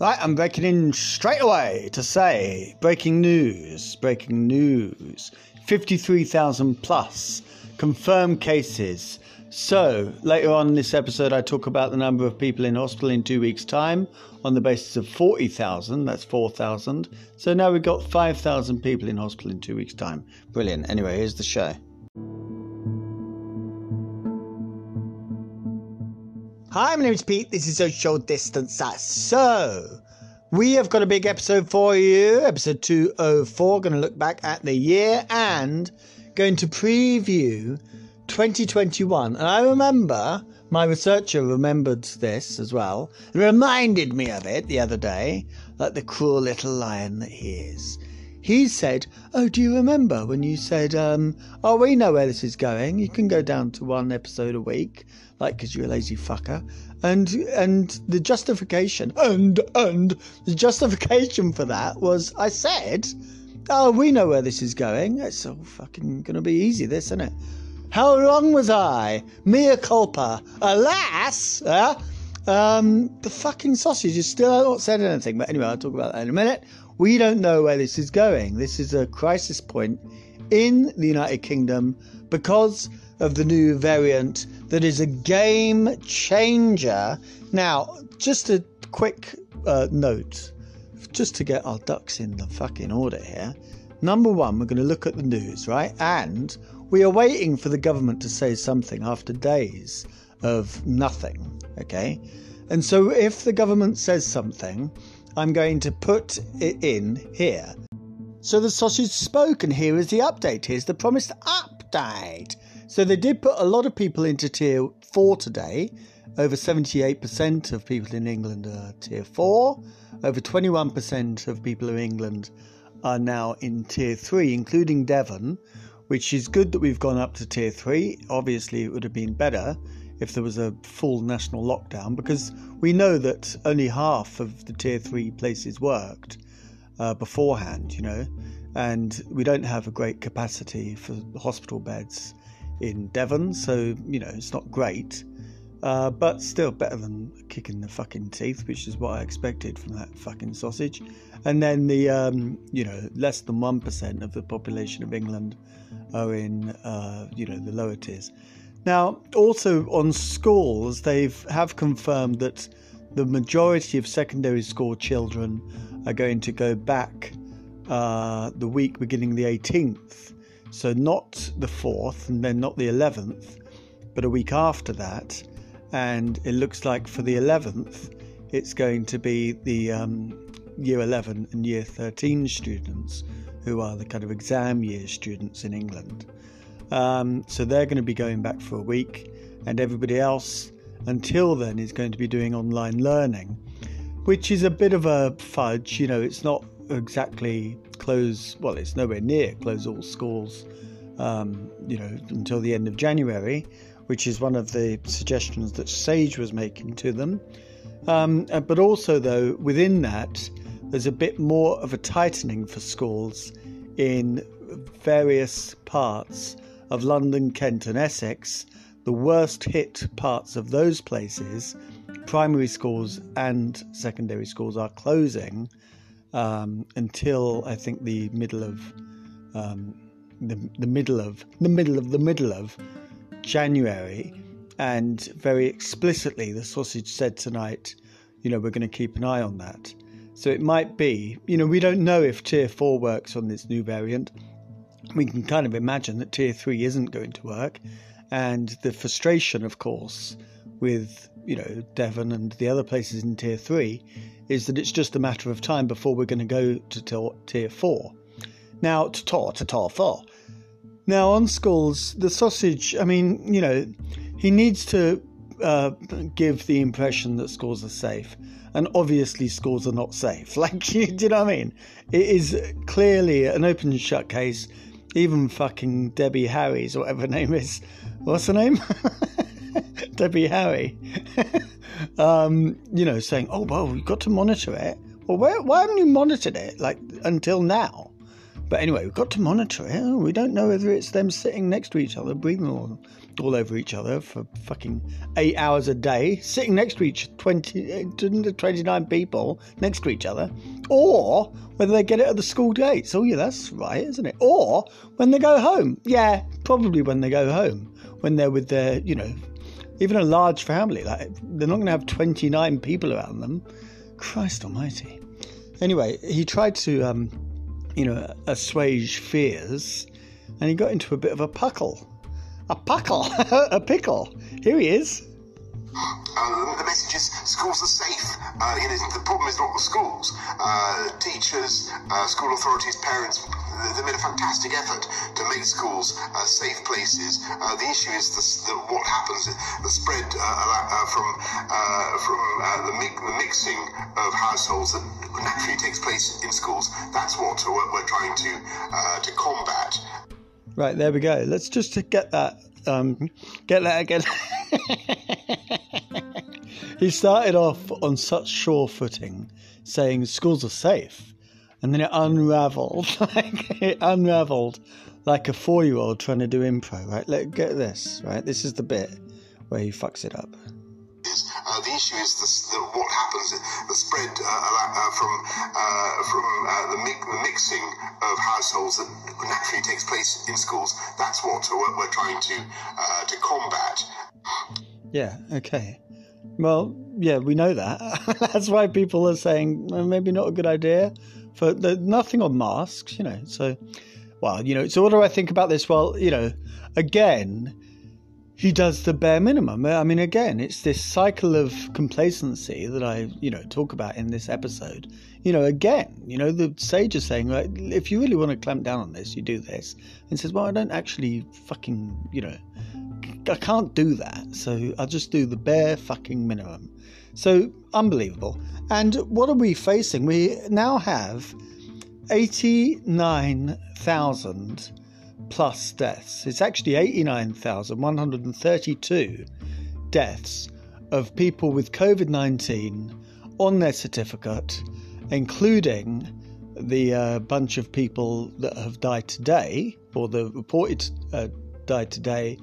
Right, I'm breaking in straight away to say, breaking news, 53,000 plus confirmed cases. So, later on in this episode, I talk about the number of people in hospital in 2 weeks' time on the basis of 40,000. That's 4,000. So now we've got 5,000 people in hospital in 2 weeks' time. Brilliant. Anyway, here's the show. Hi, my name is Pete. This is Social Distancers. So, we have got a big episode for you. Episode 204. Going to look back at the year and going to preview 2021, and I remember, my researcher remembered this as well, and reminded me of it the other day, like the cruel little lion that he is. He said, oh, do you remember when you said, oh, we know where this is going, you can go down to one episode a week, like, because you're a lazy fucker, and the justification, and the justification for that was, I said, oh, we know where this is going, it's all fucking gonna be easy, this, isn't it? How wrong was I? Mea culpa. Alas! The fucking sausage is still not said anything. But anyway, I'll talk about that in a minute. We don't know where this is going. This is a crisis point in the United Kingdom because of the new variant that is a game changer. Now, just a quick note, just to get our ducks in the fucking order here. Number one, we're going to look at the news, right? And we are waiting for the government to say something after days of nothing, okay? And so if the government says something, I'm going to put it in here. So the sausage spoke, and here is the update. Here's the promised update. So they did put a lot of people into Tier 4 today. Over 78% of people in England are Tier 4. Over 21% of people in England are now in Tier 3, including Devon, which is good that we've gone up to Tier 3. Obviously, it would have been better if there was a full national lockdown, because we know that only half of the Tier 3 places worked beforehand, you know, and we don't have a great capacity for hospital beds in Devon, so, you know, it's not great, but still better than kicking the fucking teeth, which is what I expected from that fucking sausage. And then the, you know, less than 1% of the population of England are in, you know, the lower tiers. Now, also on schools, have confirmed that the majority of secondary school children are going to go back the week beginning the 18th. So not the 4th and then not the 11th, but a week after that. And it looks like for the 11th, it's going to be the Year 11 and Year 13 students, who are the kind of exam year students in England. So they're going to be going back for a week, and everybody else until then is going to be doing online learning, which is a bit of a fudge. You know, it's not exactly close. Well, it's nowhere near close all schools, you know, until the end of January, which is one of the suggestions that SAGE was making to them. But also, though, within that, there's a bit more of a tightening for schools in various parts of London, Kent and Essex, the worst hit parts of those places. Primary schools and secondary schools are closing until I think the middle of the middle of January. And very explicitly, the sausage said tonight, you know, we're going to keep an eye on that. So it might be, you know, we don't know if Tier 4 works on this new variant. We can kind of imagine that Tier 3 isn't going to work. And the frustration, of course, with, you know, Devon and the other places in Tier 3 is that it's just a matter of time before we're going to go to Tier 4. Now, to Tier 4. Now, on schools, the sausage, I mean, you know, he needs to give the impression that schools are safe. And obviously schools are not safe. Like, do you know what I mean? It is clearly an open and shut case. Even fucking Debbie Harry's, or whatever her name is. What's her name? Debbie Harry. You know, saying, oh, well, we've got to monitor it. Well, why haven't you monitored it, like, until now? But anyway, we've got to monitor it. We don't know whether it's them sitting next to each other, breathing all over each other for fucking 8 hours a day, sitting next to each 29 people next to each other, or whether they get it at the school gates. Oh, yeah, that's right, isn't it? Or when they go home. Yeah, probably when they go home, when they're with their, you know, even a large family. Like, they're not going to have 29 people around them. Christ almighty. Anyway, he tried to assuage fears, and he got into a bit of a puckle, a pickle. Here he is. The message is schools are safe. The problem is not the schools. Teachers, school authorities, parents, they made a fantastic effort to make schools safe places. The issue is what happens, the spread from the mixing of households that naturally takes place in schools. That's what we're trying to combat. Right, there we go. Let's just get that. Get that again. He started off on such sure footing, saying schools are safe, and then it unravelled like a 4-year-old trying to do improv. Right, let's get this. Right, this is the bit where he fucks it up. The issue is what happens, the spread from the mixing of households that naturally takes place in schools. That's what we're trying to combat. Yeah, okay. Well, yeah, we know that. That's why people are saying maybe not a good idea. For nothing on masks, you know. So, well, you know, so what do I think about this? Well, you know, again, he does the bare minimum. I mean, again, it's this cycle of complacency that I, you know, talk about in this episode. You know, again, you know, the sage is saying, like, if you really want to clamp down on this, you do this. And says, well, I don't actually fucking, you know, I can't do that. So I'll just do the bare fucking minimum. So unbelievable. And what are we facing? We now have 89,000 plus deaths. It's actually 89,132 deaths of people with COVID-19 on their certificate, including the bunch of people that have died today, or the reported died today,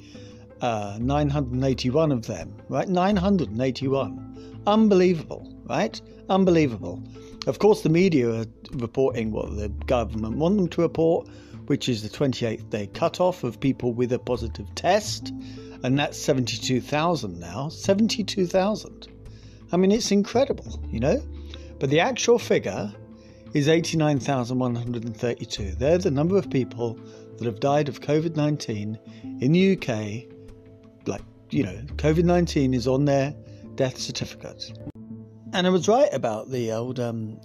981 of them, right? 981. Unbelievable, right? Unbelievable. Of course, the media are reporting what the government want them to report, which is the 28th day cutoff of people with a positive test. And that's 72,000 now. 72,000. I mean, it's incredible, you know. But the actual figure is 89,132. They're the number of people that have died of COVID-19 in the UK. Like, you know, COVID-19 is on their death certificate. And I was right about the old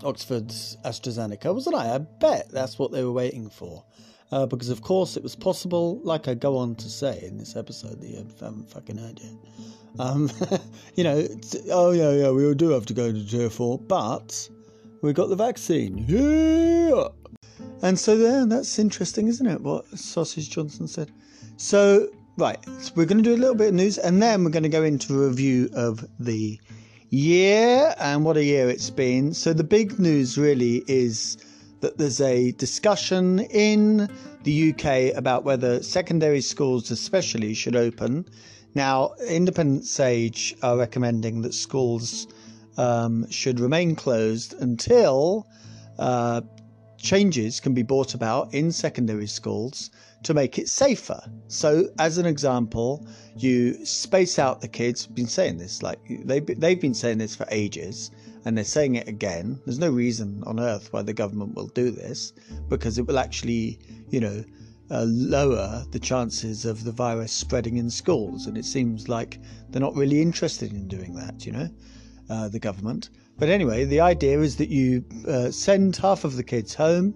Oxford's AstraZeneca, wasn't I? I bet that's what they were waiting for. Because, of course, it was possible, like I go on to say in this episode that you haven't fucking heard yet. You know, oh, yeah, we all do have to go to Tier 4, but we got the vaccine. Yeah! And so then, that's interesting, isn't it, what Sausage Johnson said? So, right, so we're going to do a little bit of news, and then we're going to go into a review of the year, and what a year it's been. So the big news really is that there's a discussion in the UK about whether secondary schools especially should open. Now, Independent Sage are recommending that schools should remain closed until changes can be brought about in secondary schools to make it safer. So, as an example, you space out the kids. Been saying this, like they've been saying this for ages, and they're saying it again. There's no reason on earth why the government will do this, because it will actually, you know, lower the chances of the virus spreading in schools. And it seems like they're not really interested in doing that, you know, the government. But anyway, the idea is that you send half of the kids home,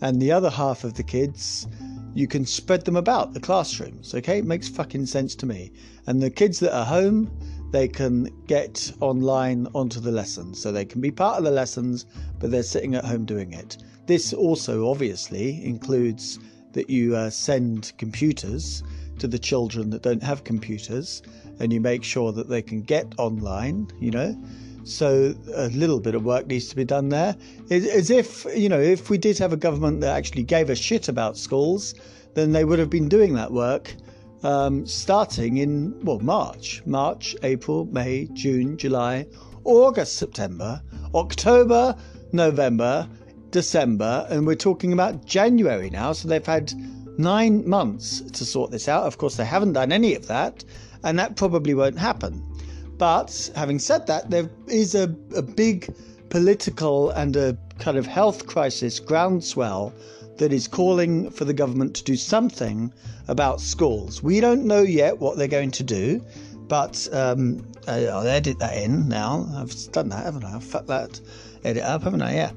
and the other half of the kids, you can spread them about the classrooms, okay? It makes fucking sense to me. And the kids that are home, they can get online onto the lessons. So they can be part of the lessons, but they're sitting at home doing it. This also obviously includes that you send computers to the children that don't have computers, and you make sure that they can get online, you know? So a little bit of work needs to be done there. As if, you know, if we did have a government that actually gave a shit about schools, then they would have been doing that work starting in, well, March, April, May, June, July, August, September, October, November, December, and we're talking about January now. So they've had 9 months to sort this out. Of course, they haven't done any of that, and that probably won't happen. But having said that, there is a big political and a kind of health crisis groundswell that is calling for the government to do something about schools. We don't know yet what they're going to do, but I'll edit that in now. I've done that, haven't I? I've fucked that edit up, haven't I? Yeah.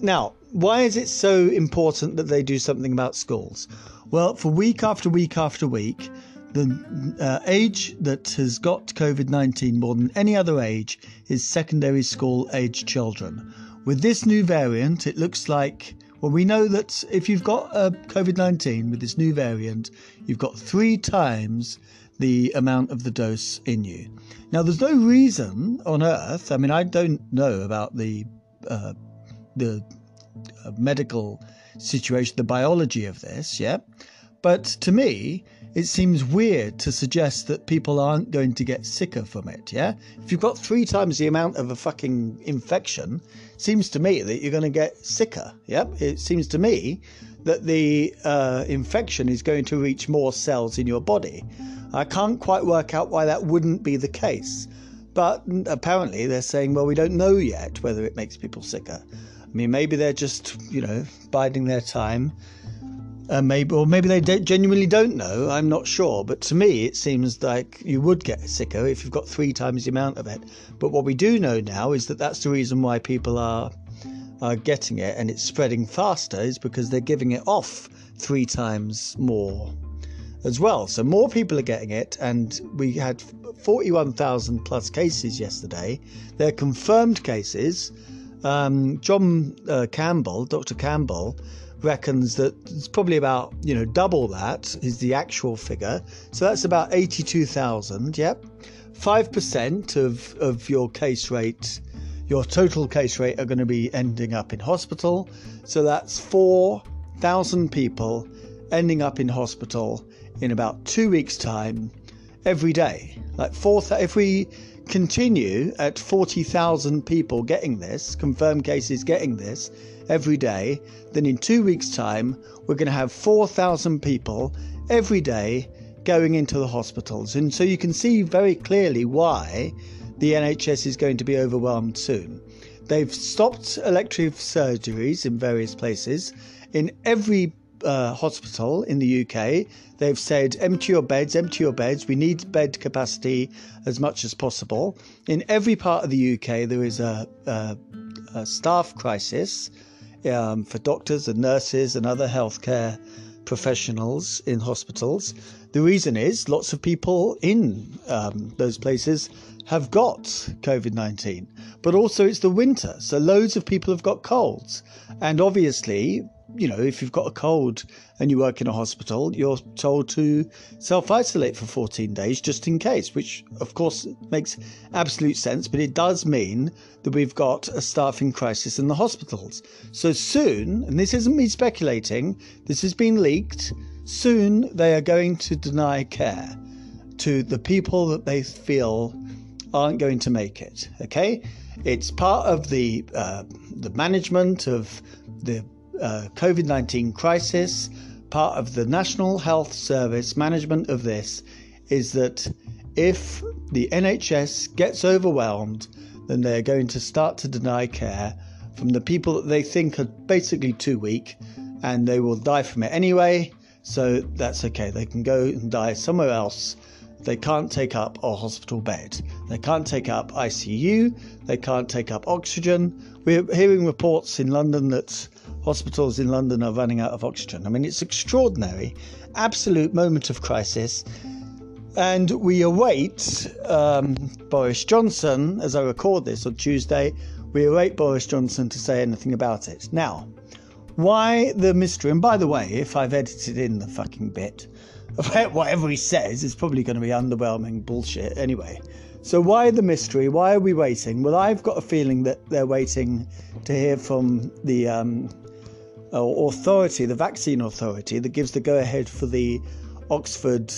Now, why is it so important that they do something about schools? Well, for week after week after week, the age that has got COVID-19 more than any other age is secondary school age children. With this new variant, it looks like, well, we know that if you've got COVID-19 with this new variant, you've got 3 times the amount of the dose in you. Now, there's no reason on earth, I mean, I don't know about the medical situation, the biology of this, yeah? But to me, it seems weird to suggest that people aren't going to get sicker from it, yeah? If you've got 3 times the amount of a fucking infection, it seems to me that you're going to get sicker, yeah? It seems to me that the infection is going to reach more cells in your body. I can't quite work out why that wouldn't be the case. But apparently they're saying, well, we don't know yet whether it makes people sicker. I mean, maybe they're just, you know, biding their time. Maybe they genuinely don't know. I'm not sure. But to me, it seems like you would get sicker if you've got 3 times the amount of it. But what we do know now is that that's the reason why people are getting it and it's spreading faster, is because they're giving it off 3 times more as well. So more people are getting it, and we had 41,000 plus cases yesterday. They're confirmed cases. John Campbell, Dr. Campbell, reckons that it's probably about, you know, double that is the actual figure. So that's about 82,000, yep. 5% of your case rate, your total case rate, are going to be ending up in hospital. So that's 4,000 people ending up in hospital in about 2 weeks' time every day. Like if we continue at 40,000 people getting this, confirmed cases getting this every day, then in 2 weeks' time we're going to have 4,000 people every day going into the hospitals. And so you can see very clearly why the NHS is going to be overwhelmed soon. They've stopped elective surgeries in various places. In every hospital in the UK, they've said empty your beds, we need bed capacity as much as possible. In every part of the UK there is a staff crisis for doctors and nurses and other healthcare professionals in hospitals. The reason is lots of people in those places have got COVID-19, but also it's the winter, so loads of people have got colds, and obviously, you know, if you've got a cold and you work in a hospital, you're told to self-isolate for 14 days just in case, which of course makes absolute sense, but it does mean that we've got a staffing crisis in the hospitals. So soon, and this isn't me speculating, this has been leaked, soon they are going to deny care to the people that they feel aren't going to make it, okay? It's part of the management of the COVID-19 crisis. Part of the National Health Service management of this is that if the NHS gets overwhelmed, then they're going to start to deny care from the people that they think are basically too weak, and they will die from it anyway, so that's okay. They can go and die somewhere else. They can't take up a hospital bed. They can't take up ICU. They can't take up oxygen. We're hearing reports in London that hospitals in London are running out of oxygen. I mean, it's extraordinary, absolute moment of crisis. And we await Boris Johnson, as I record this on Tuesday, we await Boris Johnson to say anything about it. Now, why the mystery? And by the way, if I've edited in the fucking bit, whatever he says is probably going to be underwhelming bullshit anyway. So why the mystery? Why are we waiting? Well, I've got a feeling that they're waiting to hear from the authority, the vaccine authority that gives the go-ahead for the Oxford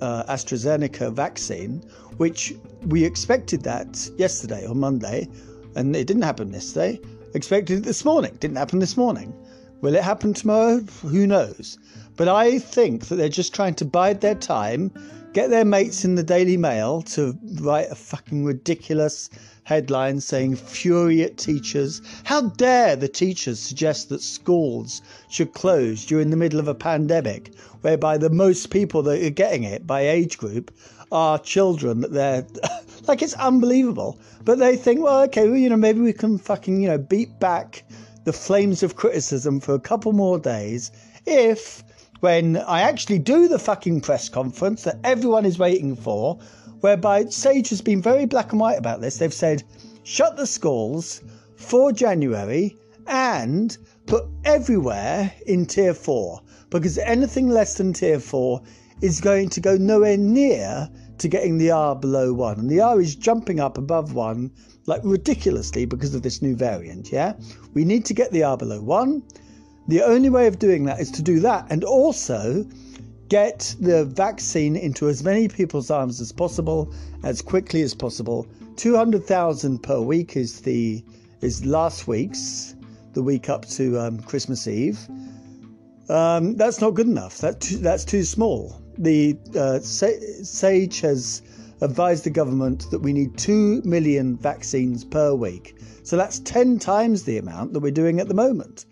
AstraZeneca vaccine, which we expected that yesterday or Monday, and it didn't happen yesterday. Expected it this morning, didn't happen this morning. Will it happen tomorrow? Who knows? But I think that they're just trying to bide their time, get their mates in the Daily Mail to write a fucking ridiculous headline saying, "Fury at teachers." How dare the teachers suggest that schools should close during the middle of a pandemic, whereby the most people that are getting it by age group are children that they're... Like, it's unbelievable. But they think, well, okay, well, you know, maybe we can fucking, you know, beat back the flames of criticism for a couple more days if... when I actually do the fucking press conference that everyone is waiting for, whereby SAGE has been very black and white about this. They've said, shut the schools for January and put everywhere in Tier 4, because anything less than Tier 4 is going to go nowhere near to getting the R below 1. And the R is jumping up above 1, like, ridiculously because of this new variant, yeah? We need to get the R below 1. The only way of doing that is to do that and also get the vaccine into as many people's arms as possible, as quickly as possible. 200,000 per week is last week's, the week up to Christmas Eve. That's not good enough. That's too small. The SAGE has advised the government that we need 2 million vaccines per week. So that's 10 times the amount that we're doing at the moment.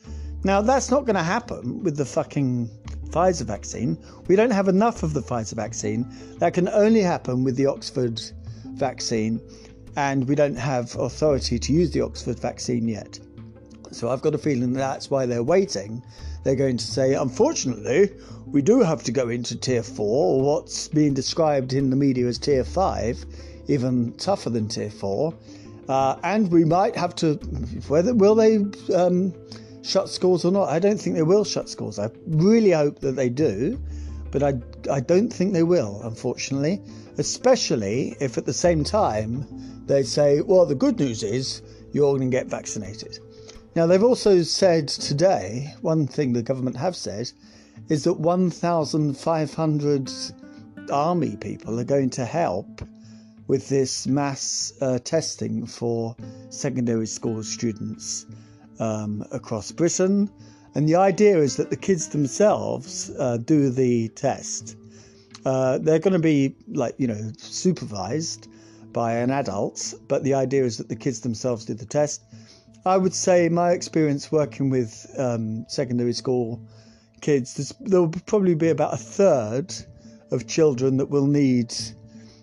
Now, that's not going to happen with the fucking Pfizer vaccine. We don't have enough of the Pfizer vaccine. That can only happen with the Oxford vaccine, and we don't have authority to use the Oxford vaccine yet. So I've got a feeling that's why they're waiting. They're going to say, unfortunately, we do have to go into Tier 4, or what's being described in the media as Tier 5, even tougher than Tier 4, and we might have to... Will they... shut schools or not? I don't think they will shut schools. I really hope that they do, but I don't think they will, unfortunately, especially if at the same time they say, well, the good news is you're going to get vaccinated. Now, they've also said today, one thing the government have said, is that 1,500 army people are going to help with this mass testing for secondary school students across Britain, and the idea is that the kids themselves do the test. They're going to be, like, you know, supervised by an adult, but the idea is that the kids themselves do the test. I would say my experience working with secondary school kids, there will probably be about a third of children that will need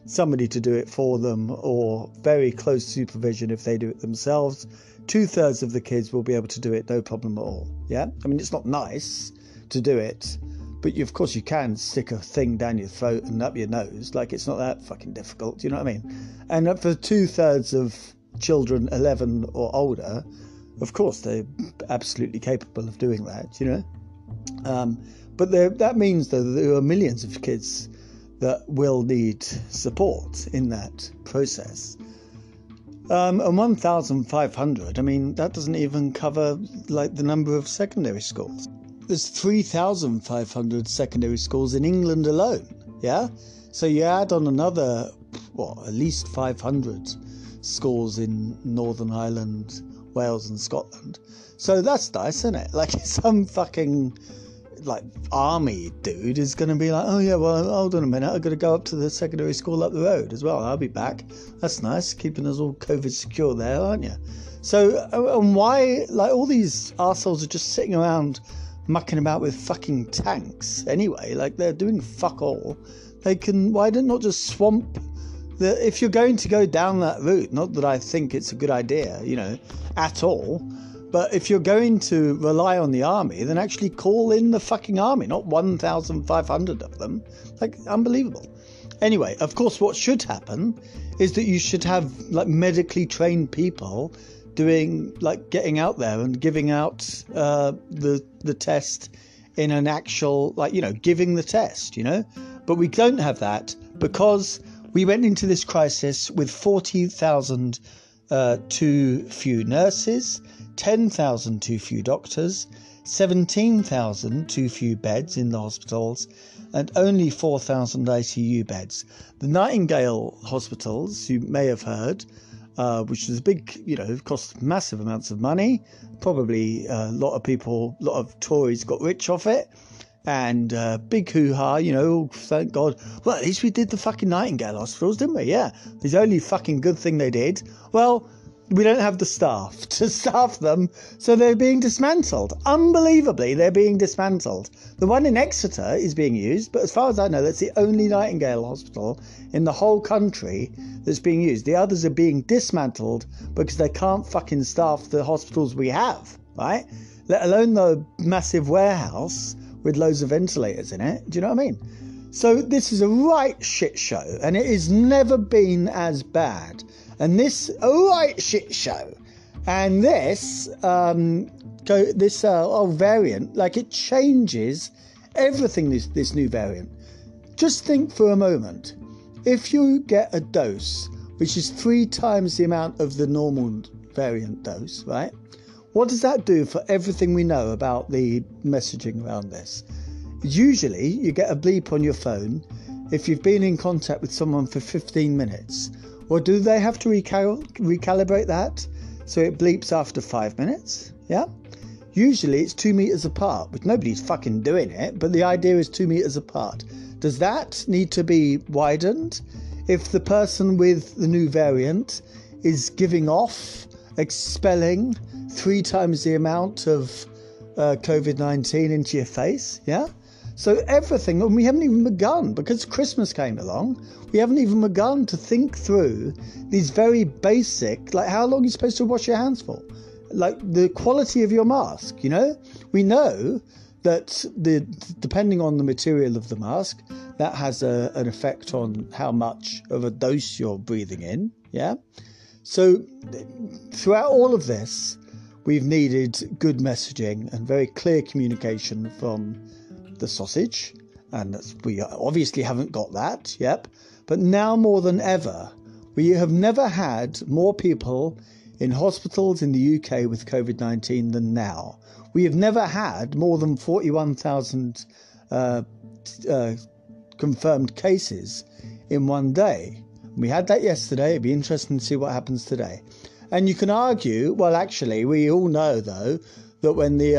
somebody to do it for them, or very close supervision if they do it themselves. 2/3 of the kids will be able to do it, no problem at all. Yeah, I mean, it's not nice to do it, but of course you can stick a thing down your throat and up your nose. Like, it's not that fucking difficult, do you know what I mean? And for 2/3 of children 11 or older, of course they're absolutely capable of doing that, you know. But that means, though, that there are millions of kids that will need support in that process. And 1,500, I mean, that doesn't even cover, like, the number of secondary schools. There's 3,500 secondary schools in England alone, yeah? So you add on another, at least 500 schools in Northern Ireland, Wales and Scotland. So that's nice, isn't it? Like, some fucking, like, army dude is going to be like, oh, yeah, well, hold on a minute, I've got to go up to the secondary school up the road as well. I'll be back. That's nice, keeping us all COVID secure there, aren't you? So, and why, like, all these arseholes are just sitting around mucking about with fucking tanks anyway. Like, they're doing fuck all. They can, why don't not just swamp the, if you're going to go down that route, not that I think it's a good idea, you know, at all, but if you're going to rely on the army, then actually call in the fucking army, not 1,500 of them. Like, unbelievable. Anyway, of course, what should happen is that you should have, like, medically trained people doing, like, getting out there and giving out the test in an actual, like, you know, giving the test, you know. But we don't have that because We went into this crisis with 40,000 too few nurses, 10,000 too few doctors, 17,000 too few beds in the hospitals, and only 4,000 ICU beds. The Nightingale hospitals, you may have heard, which was a big, cost massive amounts of money. Probably a lot of people, a lot of Tories got rich off it. And big hoo-ha, thank God. Well, at least we did the fucking Nightingale hospitals, didn't we? Yeah, it's the only fucking good thing they did. Well, we don't have the staff to staff them, so they're being dismantled. Unbelievably, they're being dismantled. The one in Exeter is being used, but as far as I know, that's the only Nightingale hospital in the whole country that's being used. The others are being dismantled because they can't fucking staff the hospitals we have, right? Let alone the massive warehouse with loads of ventilators in it. Do you know what I mean? So this is a right shit show, and it has never been as bad. And this right shit show, and this variant, it changes everything. This new variant. Just think for a moment. If you get a dose, which is 3 times the amount of the normal variant dose, right? What does that do for everything we know about the messaging around this? Usually you get a bleep on your phone if you've been in contact with someone for 15 minutes. Or do they have to recalibrate that so it bleeps after 5 minutes? Yeah. Usually it's 2 meters apart, which nobody's fucking doing it, but the idea is 2 meters apart. Does that need to be widened if the person with the new variant is giving off, expelling 3 times the amount of COVID-19 into your face? Yeah. So everything, and we haven't even begun, because Christmas came along, we haven't even begun to think through these very basic, how long you're supposed to wash your hands for, the quality of your mask, We know that depending on the material of the mask, that has an effect on how much of a dose you're breathing in, yeah? So throughout all of this, we've needed good messaging and very clear communication from the sausage, and we obviously haven't got that, yep. But now more than ever, we have never had more people in hospitals in the UK with COVID-19 than now. We have never had more than 41,000 confirmed cases in one day. We had that yesterday. It'd be interesting to see what happens today. And you can argue, well, actually, we all know, though, that when the,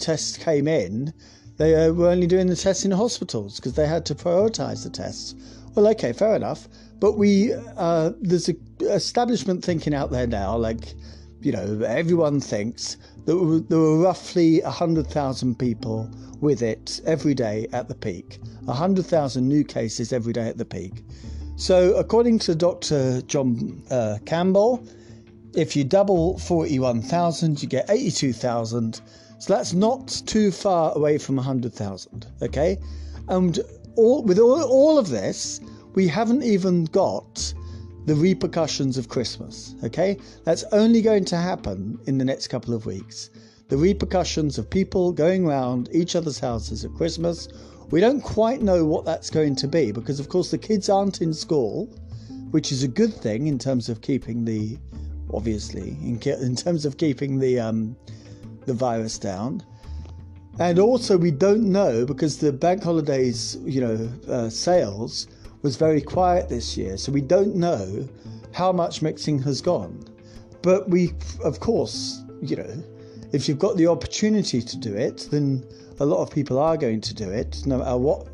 tests came in, they were only doing the tests in hospitals because they had to prioritise the tests. Well, OK, fair enough. But there's establishment thinking out there now, everyone thinks that there were roughly 100,000 people with it every day at the peak. 100,000 new cases every day at the peak. So according to Dr. John Campbell, if you double 41,000, you get 82,000. So that's not too far away from 100,000, okay? And with all of this, we haven't even got the repercussions of Christmas, okay? That's only going to happen in the next couple of weeks. The repercussions of people going round each other's houses at Christmas. We don't quite know what that's going to be because, of course, the kids aren't in school, which is a good thing in terms of keeping the virus down. And also, we don't know because the bank holidays, sales was very quiet this year. So we don't know how much mixing has gone. But we, of course, if you've got the opportunity to do it, then a lot of people are going to do it, no matter what,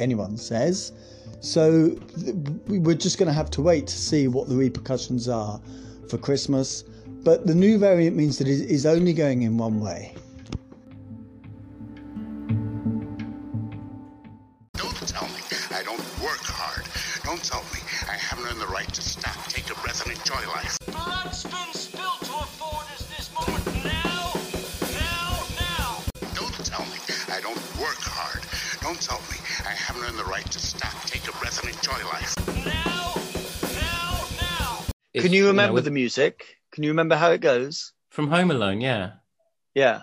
anyone says. So we're just going to have to wait to see what the repercussions are for Christmas. But the new variant means that it is only going in one way. Don't tell me I don't work hard. Don't tell me I haven't earned the right to stop, take a breath, and enjoy life. Blood's been spilled to afford us this moment. I don't work hard. Don't tell me I haven't earned the right to stop, take a breath, and enjoy life. Now. Can you remember the music? Can you remember how it goes? From Home Alone, yeah. Yeah.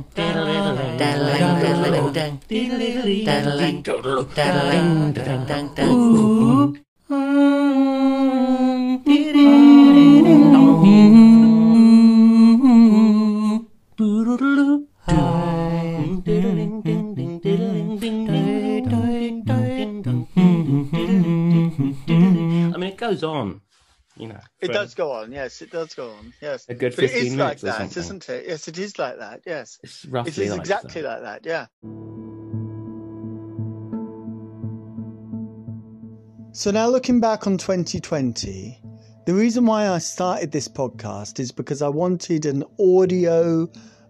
on, you know, it does go on. Yes, it does go on. Yes, a good 15 minutes like that, or something, isn't it? Yes, it is like that. Yes, it's roughly, it is like exactly that. Like that. Yeah. So now, looking back on 2020, the reason why I started this podcast is because I wanted an audio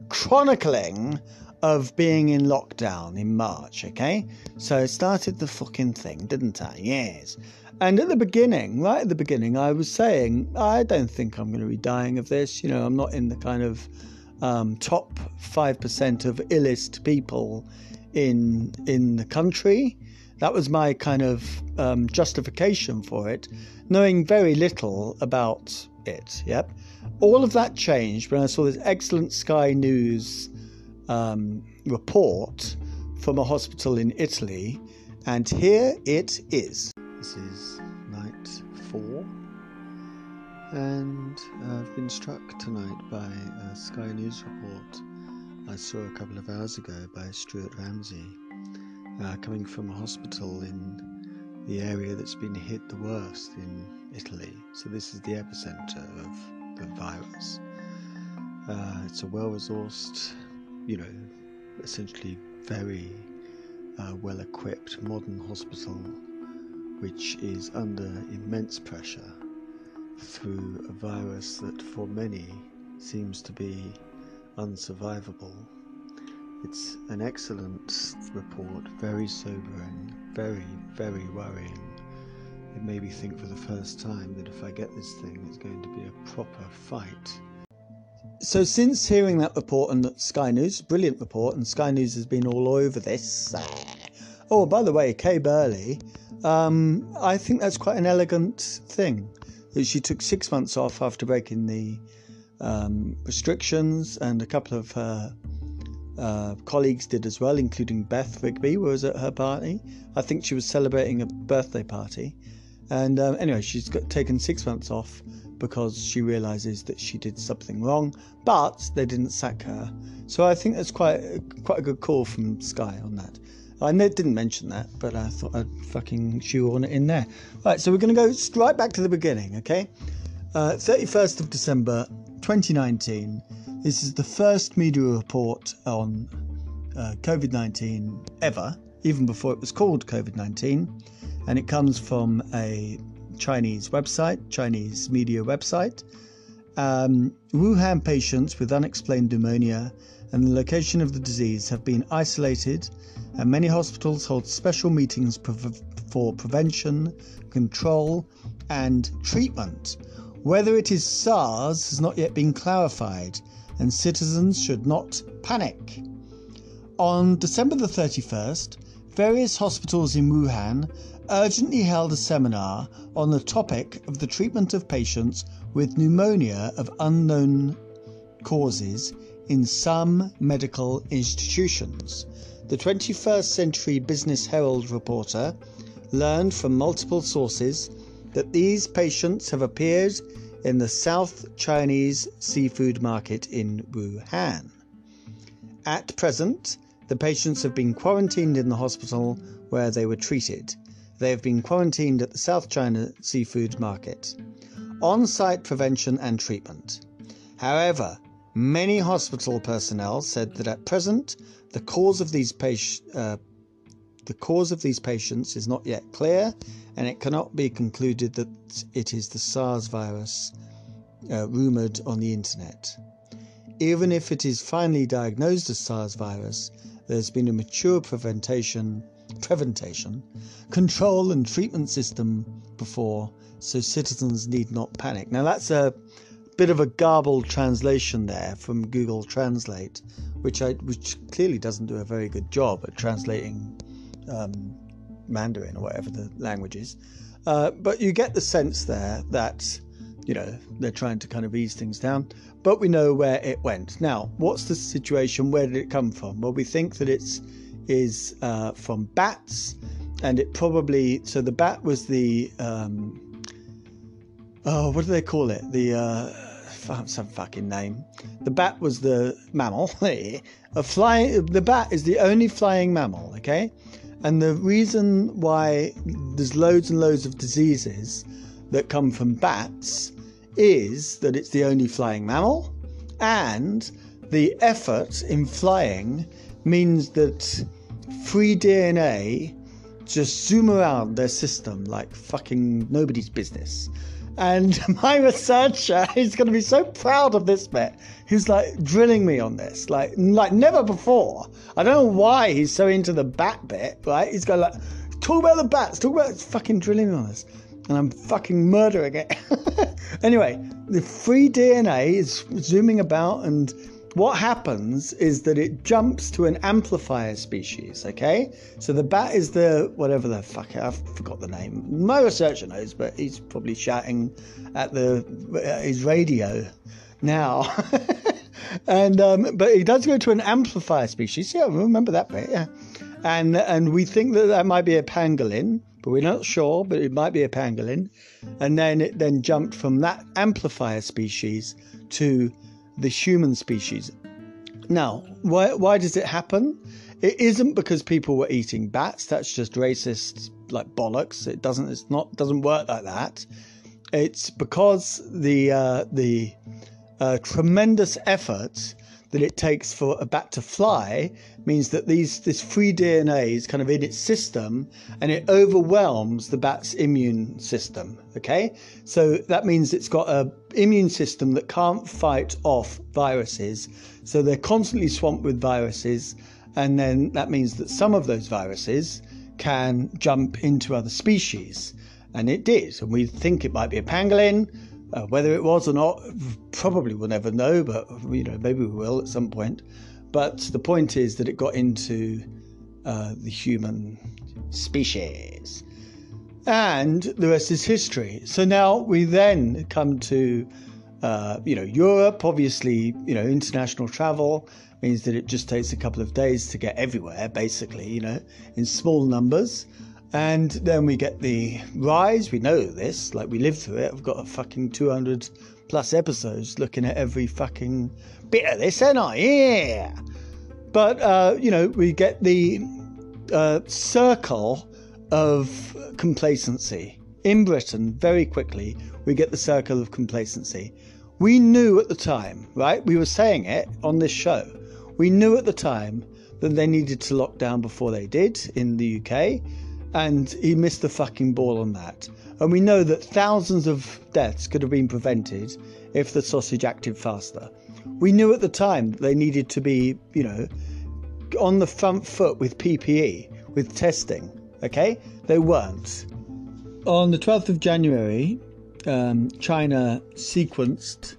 chronicling of being in lockdown in March. Okay, so I started the fucking thing, didn't I? Yes. And at the beginning, right at the beginning, I was saying, I don't think I'm going to be dying of this. You know, I'm not in the kind of top 5% of illest people in the country. That was my kind of justification for it, knowing very little about it. Yep. All of that changed when I saw this excellent Sky News report from a hospital in Italy. And here it is. This is night 4, and I've been struck tonight by a Sky News report I saw a couple of hours ago by Stuart Ramsey, coming from a hospital in the area that's been hit the worst in Italy. So this is the epicenter of the virus. It's a well-resourced, you know, essentially very well-equipped modern hospital, which is under immense pressure through a virus that for many seems to be unsurvivable. It's an excellent report, very sobering, very, very worrying. It made me think for the first time that if I get this thing, it's going to be a proper fight. So since hearing that report and Sky News, brilliant report, and Sky News has been all over this. Oh, by the way, Kay Burley, I think that's quite an elegant thing. She took 6 months off after breaking the restrictions, and a couple of her colleagues did as well, including Beth Rigby, who was at her party. I think she was celebrating a birthday party. And anyway, she's taken 6 months off because she realises that she did something wrong, but they didn't sack her. So I think that's quite a good call from Sky on that. I didn't mention that, but I thought I'd fucking shoehorn it in there. Right, so we're going to go right back to the beginning, okay? 31st of December, 2019. This is the first media report on COVID-19 ever, even before it was called COVID-19. And it comes from a Chinese website, Chinese media website. Wuhan patients with unexplained pneumonia and the location of the disease have been isolated, and many hospitals hold special meetings for prevention, control, and treatment. Whether it is SARS has not yet been clarified, and citizens should not panic. On December the 31st, various hospitals in Wuhan urgently held a seminar on the topic of the treatment of patients with pneumonia of unknown causes in some medical institutions. The 21st Century Business Herald reporter learned from multiple sources that these patients have appeared in the South Chinese Seafood Market in Wuhan. At present, the patients have been quarantined in the hospital where they were treated. They have been quarantined at the South China Seafood Market. On-site prevention and treatment. However, Many hospital personnel said that at present, the cause of these patients is not yet clear, and it cannot be concluded that it is the SARS virus rumoured on the internet. Even if it is finally diagnosed as SARS virus, there's been a mature prevention, control and treatment system before, so citizens need not panic. Now that's a bit of a garbled translation there from Google Translate, which clearly doesn't do a very good job at translating Mandarin or whatever the language is. But you get the sense there that, you know, they're trying to kind of ease things down. But we know where it went. Now, what's the situation? Where did it come from? Well, we think that it is from bats, and it probably... So the bat was the... what do they call it? Some fucking name. The bat was the mammal. The bat is the only flying mammal, okay? And the reason why there's loads and loads of diseases that come from bats is that it's the only flying mammal, and the effort in flying means that free DNA just zoom around their system like fucking nobody's business. And my researcher is going to be so proud of this bit. He's like drilling me on this, like never before. I don't know why he's so into the bat bit, right? He's going like, talk about the bats, fucking drilling me on this. And I'm fucking murdering it. Anyway, the free DNA is zooming about, and what happens is that it jumps to an amplifier species, okay? So the bat is the whatever the fuck, I forgot the name. My researcher knows, but he's probably shouting at his radio now. And but he does go to an amplifier species. Yeah, I remember that bit, yeah. And we think that might be a pangolin, but we're not sure, but it might be a pangolin. And then it jumped from that amplifier species to the human species. Now, why does it happen? It isn't because people were eating bats. That's just racist, like bollocks. It doesn't work like that. It's because the tremendous effort that it takes for a bat to fly means that this free DNA is kind of in its system, and it overwhelms the bat's immune system, okay? So that means it's got an immune system that can't fight off viruses. So they're constantly swamped with viruses, and then that means that some of those viruses can jump into other species, and it did. And we think it might be a pangolin. Whether it was or not, probably we'll never know, but you know, maybe we will at some point. But the point is that it got into the human species, and the rest is history. So now we then come to Europe. Obviously, international travel means that it just takes a couple of days to get everywhere, basically, in small numbers. And then we get the rise. We know this, like we lived through it. I've got a fucking 200 plus episodes looking at every fucking bit of this, haven't I? Yeah. But, we get the circle of complacency. In Britain, very quickly, we get the circle of complacency. We knew at the time, right? We were saying it on this show. We knew at the time that they needed to lock down before they did in the UK. And he missed the fucking ball on that. And we know that thousands of deaths could have been prevented if the sausage acted faster. We knew at the time that they needed to be, on the front foot with PPE, with testing, okay? They weren't. On the 12th of January, China sequenced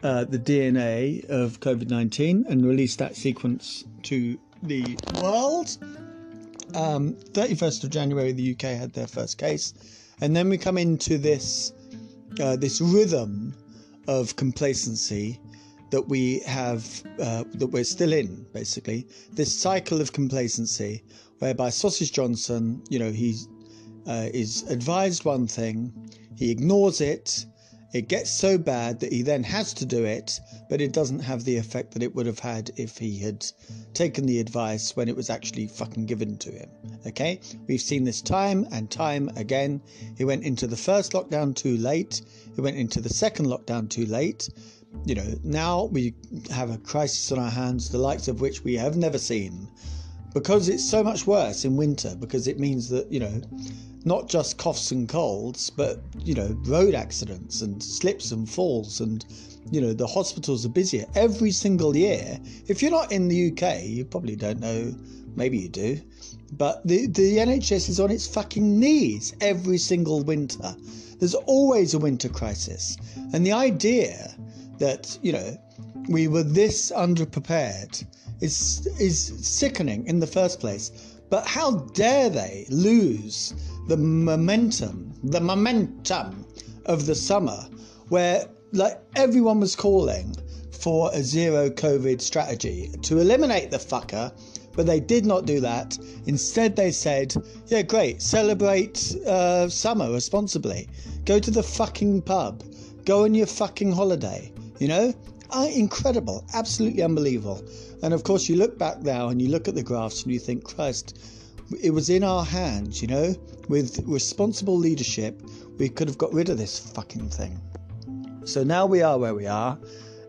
the DNA of COVID-19 and released that sequence to the world. 31st of January, the UK had their first case, and then we come into this rhythm of complacency that we have, that we're still in, basically. This cycle of complacency, whereby Sausage Johnson, he is advised one thing, he ignores it, It gets so bad that he then has to do it, but it doesn't have the effect that it would have had if he had taken the advice when it was actually fucking given to him. Okay? We've seen this time and time again. He went into the first lockdown too late. He went into the second lockdown too late. You know, now we have a crisis on our hands, the likes of which we have never seen, because it's so much worse in winter, because it means that, you know, not just coughs and colds, but, you know, road accidents and slips and falls, and, you know, the hospitals are busier every single year. If you're not in the UK, you probably don't know, maybe you do, but the NHS is on its fucking knees every single winter. There's always a winter crisis. And the idea that, you know, we were this underprepared is sickening in the first place. But how dare they lose the momentum of the summer, where, like, everyone was calling for a zero COVID strategy to eliminate the fucker, but they did not do that. Instead, they said, yeah, great, celebrate summer responsibly. Go to the fucking pub. Go on your fucking holiday, you know? Incredible, absolutely unbelievable. And of course, you look back now and you look at the graphs and you think, Christ, it was in our hands, you know? With responsible leadership, we could have got rid of this fucking thing. So now we are where we are.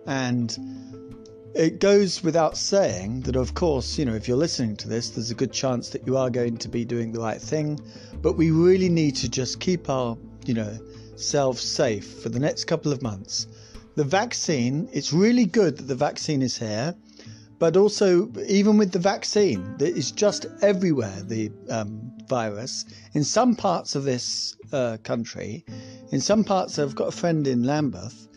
And it goes without saying that, of course, you know, if you're listening to this, there's a good chance that you are going to be doing the right thing. But we really need to just keep our, you know, selves safe for the next couple of months. The vaccine, it's really good that the vaccine is here, but also, even with the vaccine, it's just everywhere, the virus. In some parts of this country, in some parts, I've got a friend in Lambeth,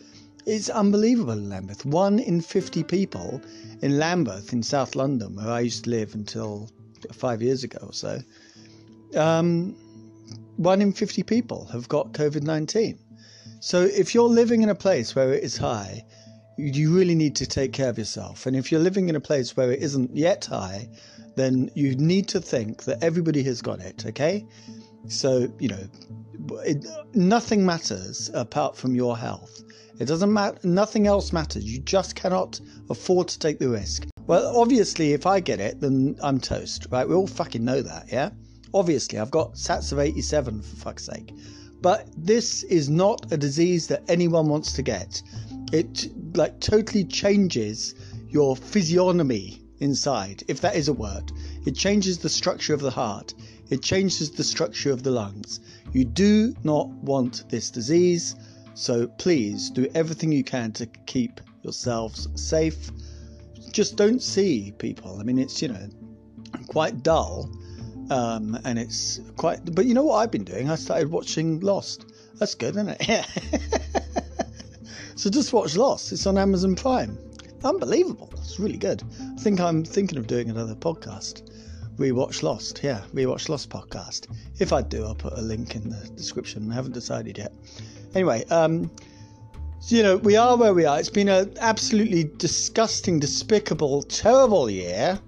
it's unbelievable in Lambeth. 1 in 50 people in Lambeth, in South London, where I used to live until 5 years ago or so, 1 in 50 people have got COVID-19. So if you're living in a place where it is high, you really need to take care of yourself. And if you're living in a place where it isn't yet high, then you need to think that everybody has got it, okay? So, you know, nothing matters apart from your health. It doesn't matter. Nothing else matters. You just cannot afford to take the risk. Well, obviously, if I get it, then I'm toast, right? We all fucking know that, yeah? Obviously, I've got sats of 87, for fuck's sake. But this is not a disease that anyone wants to get. It, like, totally changes your physiognomy inside, if that is a word. It changes the structure of the heart. It changes the structure of the lungs. You do not want this disease. So please do everything you can to keep yourselves safe. Just don't see people. I mean, it's, you know, quite dull. And it's quite, but you know what I've been doing? I started watching Lost. That's good, isn't it? Yeah. So just watch Lost. It's on Amazon Prime. Unbelievable. It's really good. I think I'm thinking of doing another podcast. Rewatch Lost. Yeah. Rewatch Lost podcast. If I do, I'll put a link in the description. I haven't decided yet. Anyway, so, you know, we are where we are. It's been an absolutely disgusting, despicable, terrible year.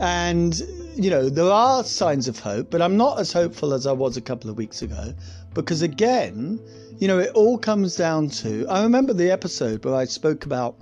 And, you know, there are signs of hope, but I'm not as hopeful as I was a couple of weeks ago, because again, you know, it all comes down to, I remember the episode where I spoke about,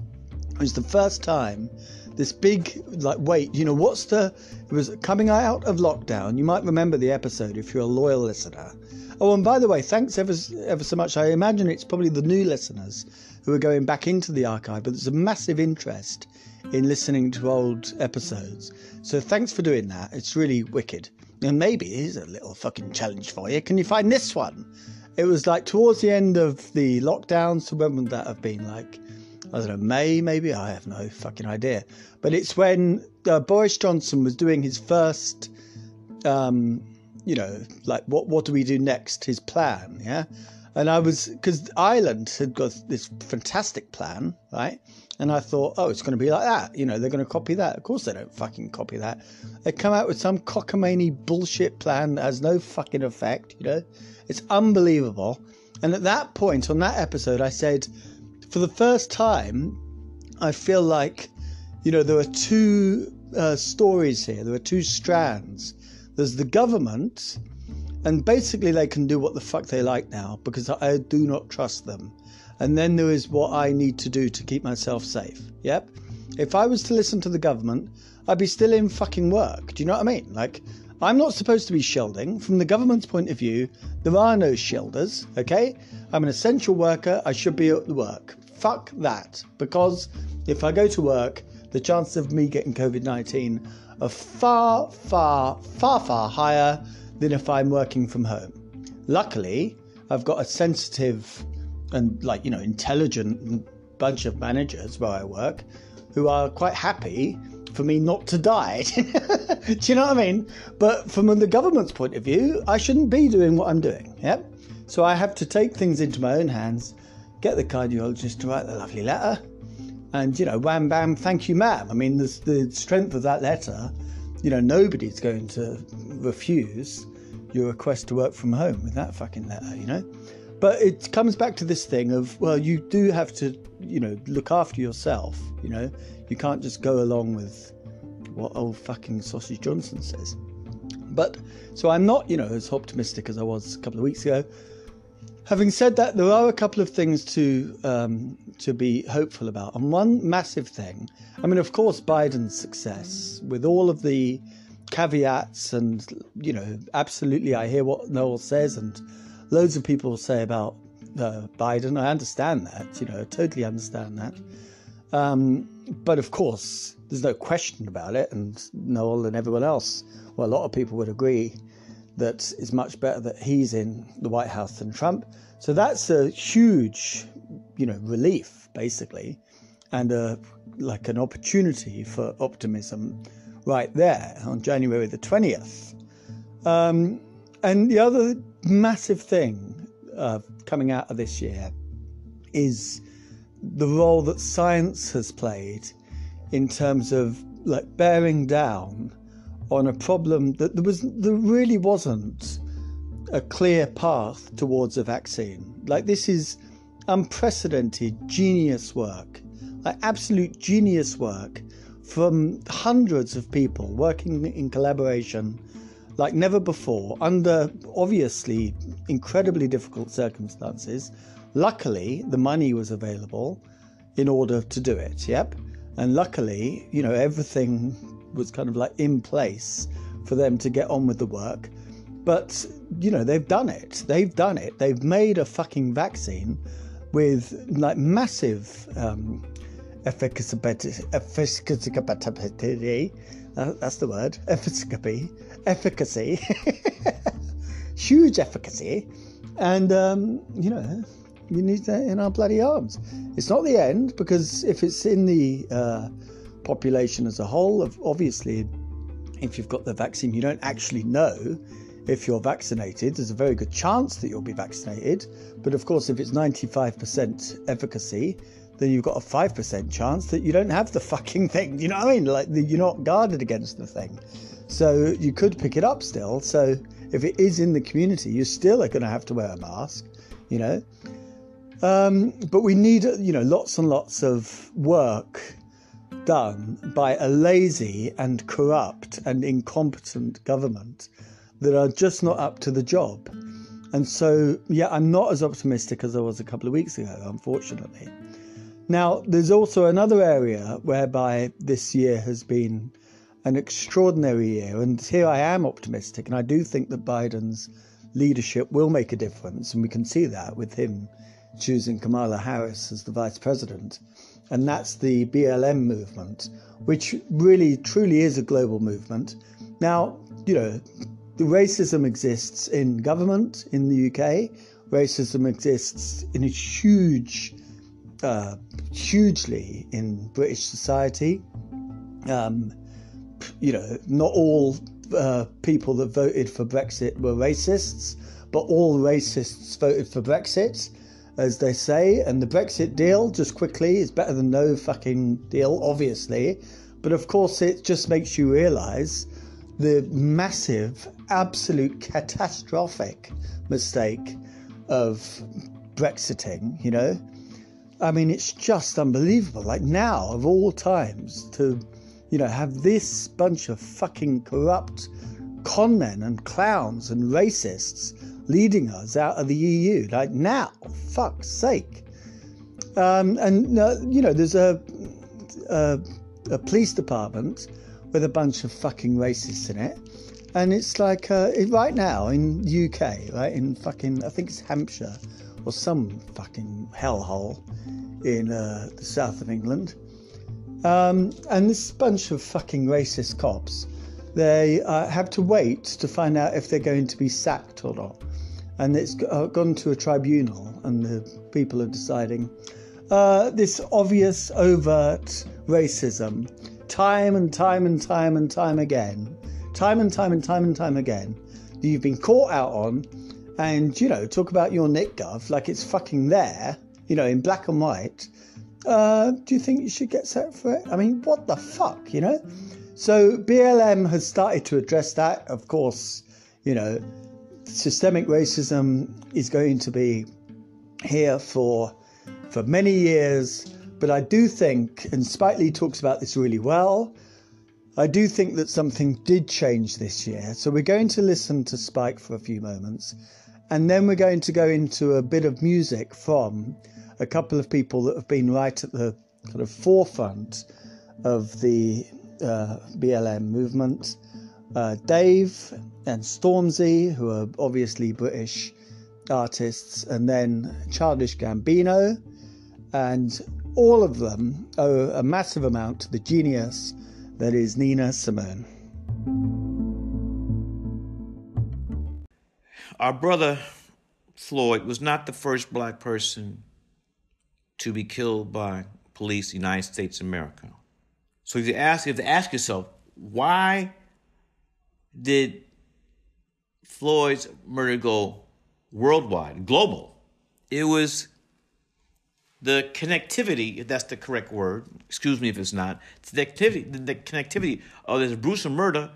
it was the first time, this big, like, wait, you know, it was coming out of lockdown. You might remember the episode if you're a loyal listener. Oh, and by the way, thanks ever so much. I imagine it's probably the new listeners who are going back into the archive, but there's a massive interest in listening to old episodes. So thanks for doing that. It's really wicked. And maybe here's a little fucking challenge for you. Can you find this one? It was like towards the end of the lockdown. So when would that have been? Like, I don't know, May maybe? I have no fucking idea. But it's when Boris Johnson was doing his first, you know, like, what do we do next? His plan, yeah? And because Ireland had got this fantastic plan, right? And I thought, oh, it's going to be like that. You know, they're going to copy that. Of course they don't fucking copy that. They come out with some cockamamie bullshit plan that has no fucking effect, you know. It's unbelievable. And at that point, on that episode, I said, for the first time, I feel like, you know, there are two stories here. There are two strands. There's the government And basically they can do what the fuck they like now because I do not trust them. And then there is what I need to do to keep myself safe. Yep. If I was to listen to the government, I'd be still in fucking work. Do you know what I mean? Like, I'm not supposed to be shielding. From the government's point of view, there are no shielders, okay? I'm an essential worker. I should be at work. Fuck that. Because if I go to work, the chances of me getting COVID-19 are far, far, far, far higher than if I'm working from home. Luckily, I've got a sensitive and, like, you know, intelligent bunch of managers where I work who are quite happy for me not to die. Do you know what I mean? But from the government's point of view, I shouldn't be doing what I'm doing. Yep. So I have to take things into my own hands, get the cardiologist to write the lovely letter, and, you know, wham, bam, thank you, ma'am. I mean, the strength of that letter, you know, nobody's going to refuse your request to work from home with that fucking letter, you know? But it comes back to this thing of, well, you do have to, you know, look after yourself, you know? You can't just go along with what old fucking Sausage Johnson says. But, so I'm not, you know, as optimistic as I was a couple of weeks ago. Having said that, there are a couple of things to be hopeful about. And one massive thing, I mean, of course, Biden's success, with all of the caveats and, you know, absolutely, I hear what Noel says and loads of people say about Biden. I understand that, you know, I totally understand that. But of course, there's no question about it. And Noel and everyone else, well, a lot of people would agree that it's much better that he's in the White House than Trump. So that's a huge, you know, relief, basically, and like an opportunity for optimism right there on January the 20th. And the other massive thing coming out of this year is the role that science has played in terms of, like, bearing down on a problem that there really wasn't a clear path towards a vaccine. Like, this is unprecedented genius work, like absolute genius work from hundreds of people working in collaboration like never before, under obviously incredibly difficult circumstances. Luckily, the money was available in order to do it, yep. And luckily, you know, everything was kind of like in place for them to get on with the work. But, you know, they've done it. They've done it. They've made a fucking vaccine with, like, massive efficacy. That's the word. Efficacy. Huge efficacy. And, you know, we need that in our bloody arms. It's not the end, because if it's in the population as a whole, of obviously, if you've got the vaccine, you don't actually know if you're vaccinated. There's a very good chance that you'll be vaccinated. But of course, if it's 95% efficacy, then you've got a 5% chance that you don't have the fucking thing. You know what I mean? Like, you're not guarded against the thing. So you could pick it up still. So if it is in the community, you still are going to have to wear a mask, you know. But we need, you know, lots and lots of work done by a lazy and corrupt and incompetent government that are just not up to the job. And so, yeah, I'm not as optimistic as I was a couple of weeks ago, unfortunately. Now, there's also another area whereby this year has been an extraordinary year. And here I am optimistic. And I do think that Biden's leadership will make a difference. And we can see that with him choosing Kamala Harris as the vice president. And that's the BLM movement, which really, truly is a global movement. Now, you know, the racism exists in government in the UK. Racism exists in a hugely in British society. You know, not all people that voted for Brexit were racists, but all racists voted for Brexit, as they say. And the Brexit deal, just quickly, is better than no fucking deal, obviously. But of course, it just makes you realise the massive, absolute catastrophic mistake of Brexiting, you know. I mean, it's just unbelievable. Like, now, of all times, to, you know, have this bunch of fucking corrupt, con men and clowns and racists leading us out of the EU. Like now, fuck's sake. There's a police department with a bunch of fucking racists in it. And it's like, right now in UK, right, in fucking, I think it's Hampshire or some fucking hellhole in the south of England. And this bunch of fucking racist cops, they have to wait to find out if they're going to be sacked or not. And it's gone to a tribunal, and the people are deciding this obvious, overt racism time and time again that you've been caught out on. And, you know, talk about your nick-gov, like it's fucking there, you know, in black and white. Do you think you should get set for it? I mean, what the fuck, you know? So BLM has started to address that. Of course, you know, systemic racism is going to be here for many years. But I do think, and Spike Lee talks about this really well, I do think that something did change this year. So we're going to listen to Spike for a few moments, and then we're going to go into a bit of music from a couple of people that have been right at the kind of forefront of the BLM movement. Dave and Stormzy, who are obviously British artists, and then Childish Gambino, and all of them owe a massive amount to the genius that is Nina Simone. Our brother Floyd was not the first black person to be killed by police in the United States of America. So if you ask yourself, why did Floyd's murder go worldwide, global? It was the connectivity, if that's the correct word, excuse me if it's not, the connectivity of this Bruce murder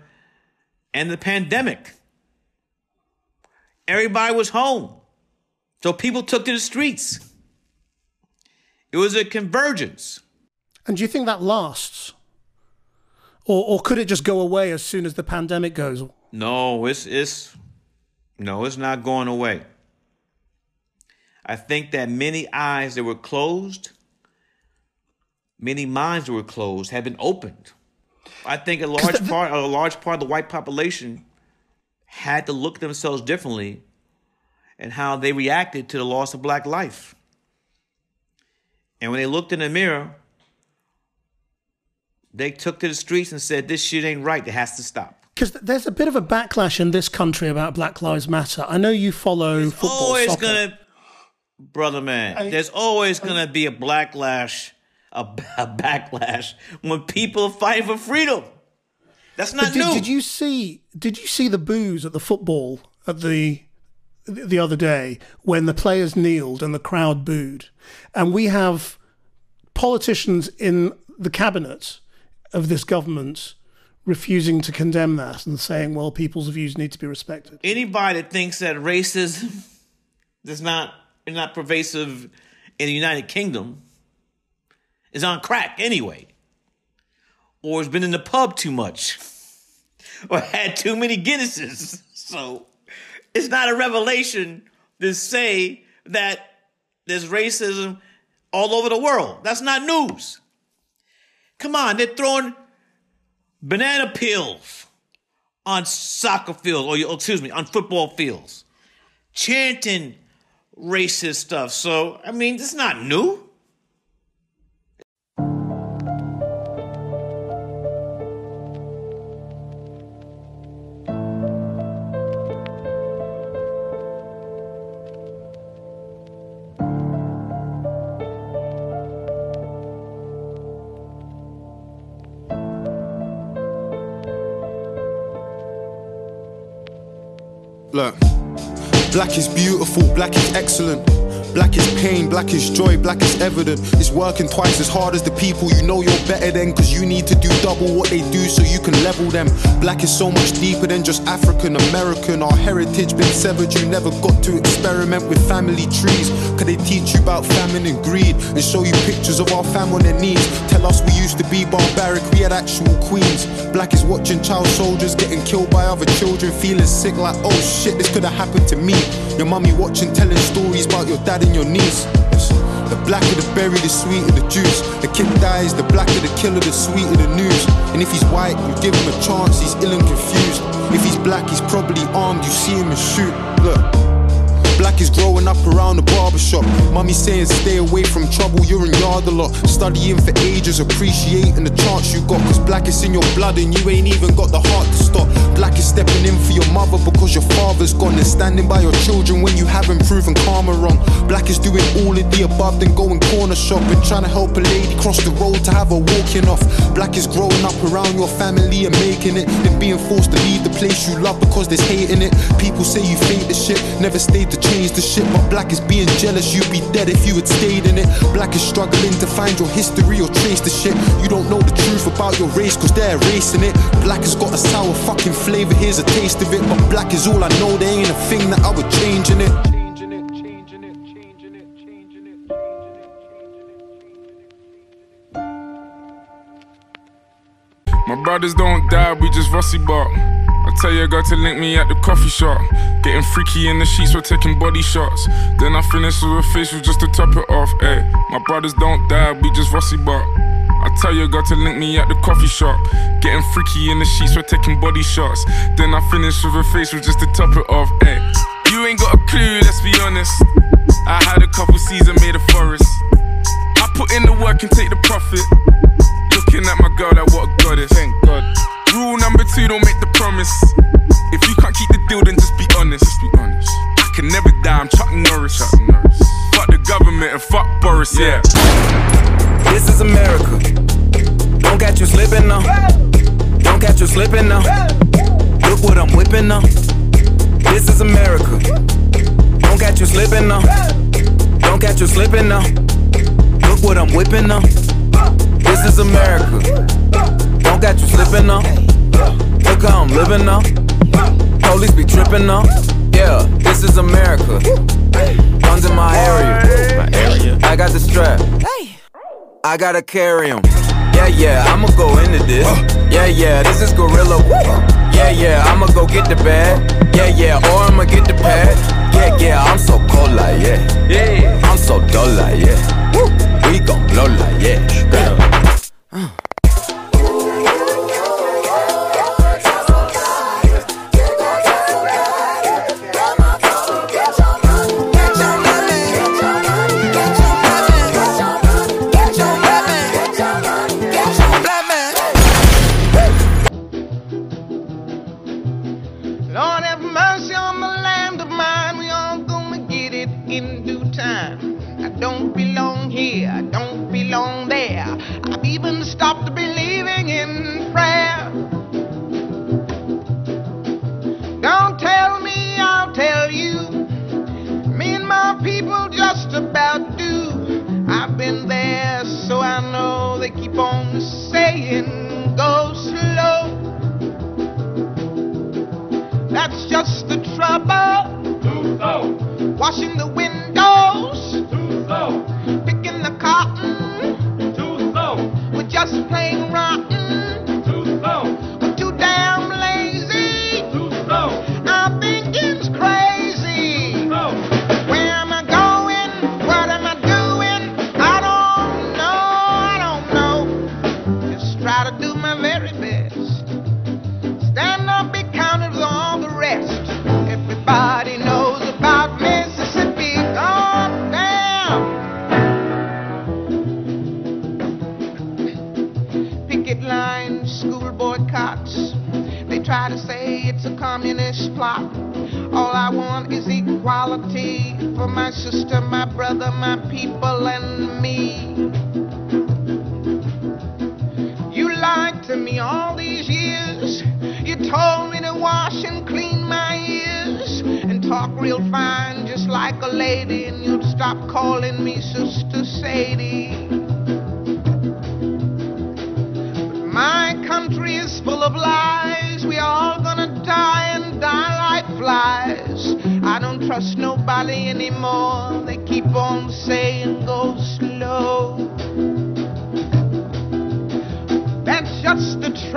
and the pandemic. Everybody was home, so people took to the streets. It was a convergence. And do you think that lasts? Or could it just go away as soon as the pandemic goes? No, it's not going away. I think that many eyes that were closed, many minds that were closed have been opened. I think a large part of the white population had to look at themselves differently and how they reacted to the loss of black life. And when they looked in the mirror, they took to the streets and said, this shit ain't right. It has to stop. Because there's a bit of a backlash in this country about Black Lives Matter. I know you follow football, soccer. There's always going to be a backlash, when people are fighting for freedom. That's not new. Did you see the boos at the football at the other day when the players kneeled and the crowd booed? And we have politicians in the cabinet of this government refusing to condemn that and saying, well, people's views need to be respected. Anybody that thinks that racism is not pervasive in the United Kingdom is on crack anyway, or has been in the pub too much, or had too many Guinnesses. So it's not a revelation to say that there's racism all over the world. That's not news. Come on, they're throwing banana peels on soccer fields, on football fields, chanting racist stuff. So, I mean, it's not new. Look, black is beautiful, black is excellent. Black is pain, black is joy, black is evident. It's working twice as hard as the people you know you're better than, cause you need to do double what they do so you can level them. Black is so much deeper than just African American. Our heritage been severed, you never got to experiment with family trees. Cause they teach you about famine and greed and show you pictures of our fam on their knees. Tell us we used to be barbaric, we had actual queens. Black is watching child soldiers getting killed by other children, feeling sick like, oh shit, this could have happened to me. Your mummy watching, telling stories about your dad and your niece. The blacker the berry, the sweeter the juice. The kid dies, the blacker the killer, the sweeter the news. And if he's white, you give him a chance, he's ill and confused. If he's black, he's probably armed, you see him and shoot. Look. Black is growing up around the barbershop. Mummy saying stay away from trouble, you're in yard a lot. Studying for ages, appreciating the chance you got. Cause black is in your blood and you ain't even got the heart to stop. Black is stepping in for your mother because your father's gone, and standing by your children when you haven't proven karma wrong. Black is doing all of the above, then going corner shopping, trying to help a lady cross the road to have her walking off. Black is growing up around your family and making it, then being forced to leave the place you love because there's hate in it. People say you think the shit, never stayed the change the shit, but black is being jealous, you'd be dead if you had stayed in it. Black is struggling to find your history or trace the shit. You don't know the truth about your race cause they're erasing it. Black has got a sour fucking flavour, here's a taste of it. But black is all I know, there ain't a thing that I would change in it. My brothers don't die, we just rusty bark. I tell your girl to link me at the coffee shop. Getting freaky in the sheets, we're taking body shots. Then I finish with a facial just to top it off, ayy. My brothers don't die, we just rusty bark. I tell your girl to link me at the coffee shop. Getting freaky in the sheets, we're taking body shots. Then I finish with a facial just to top it off, ayy. You ain't got a clue, let's be honest. I had a couple seasons made a forest. I put in the work and take the profit. Looking at my girl like what a goddess. Thank God. Rule number 2, don't make the promise. If you can't keep the deal, then just be honest. Just be honest. I can never die, I'm Chuck Norris. Chuck Norris. Fuck the government and fuck Boris, yeah. This is America. Don't catch you slipping now. Don't catch you slipping now. Look what I'm whipping now. This is America. Don't catch you slipping now. Don't catch you slipping now. Look what I'm whipping now. This is America. Don't catch you slipping now. Look how I'm living now. Police be tripping now. Yeah, this is America. Guns in my area. I got the strap. I gotta carry 'em. Yeah, yeah, I'ma go into this. Yeah, yeah, this is gorilla. Yeah, yeah, I'ma go get the bag. Yeah, yeah, or I'ma get the pad. Yeah, yeah, I'm so cold like yeah. Yeah, I'm so dull like yeah. We gon' blow like yeah.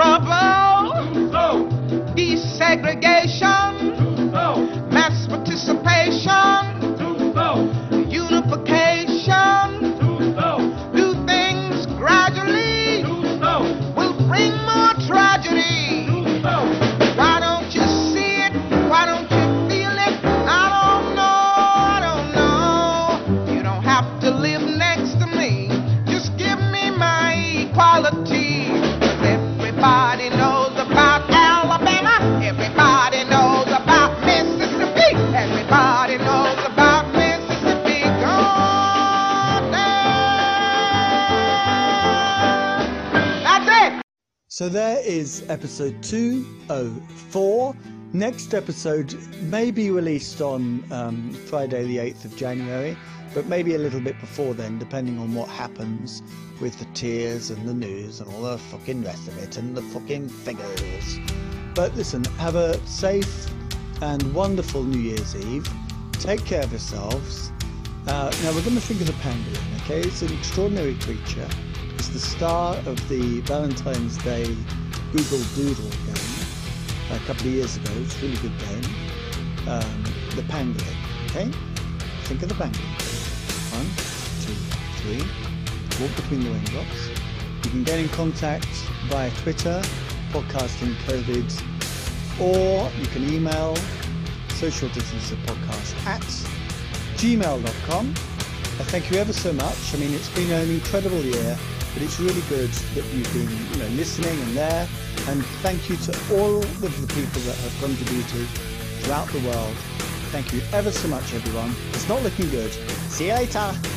trouble, desegregation, mass participation, unification, do things gradually, will bring more tragedy. Why don't you see it? Why don't you feel it? I don't know. You don't have to live next to me. Just give me my equality. 'Cause everybody knows about Alabama. Everybody knows about Mississippi. Everybody knows about Mississippi. God damn. That's it. So there is episode 204. Next episode may be released on Friday the 8th of January, but maybe a little bit before then, depending on what happens with the tiers and the news and all the fucking rest of it and the fucking figures. But listen, have a safe and wonderful New Year's Eve. Take care of yourselves. Now we're going to think of the pangolin, okay? It's an extraordinary creature. It's the star of the Valentine's Day Google Doodle game a couple of years ago. It's a really good game. The pangolin, okay? Think of the pangolin. 1, 2, 3. Walk between the raindrops. You can get in contact via Twitter, Podcasting COVID, or you can email socialdistancerpodcast@gmail.com. I thank you ever so much. I mean, it's been an incredible year, but it's really good that you've been, listening and there. And thank you to all of the people that have contributed throughout the world. Thank you ever so much, everyone. It's not looking good. See you later.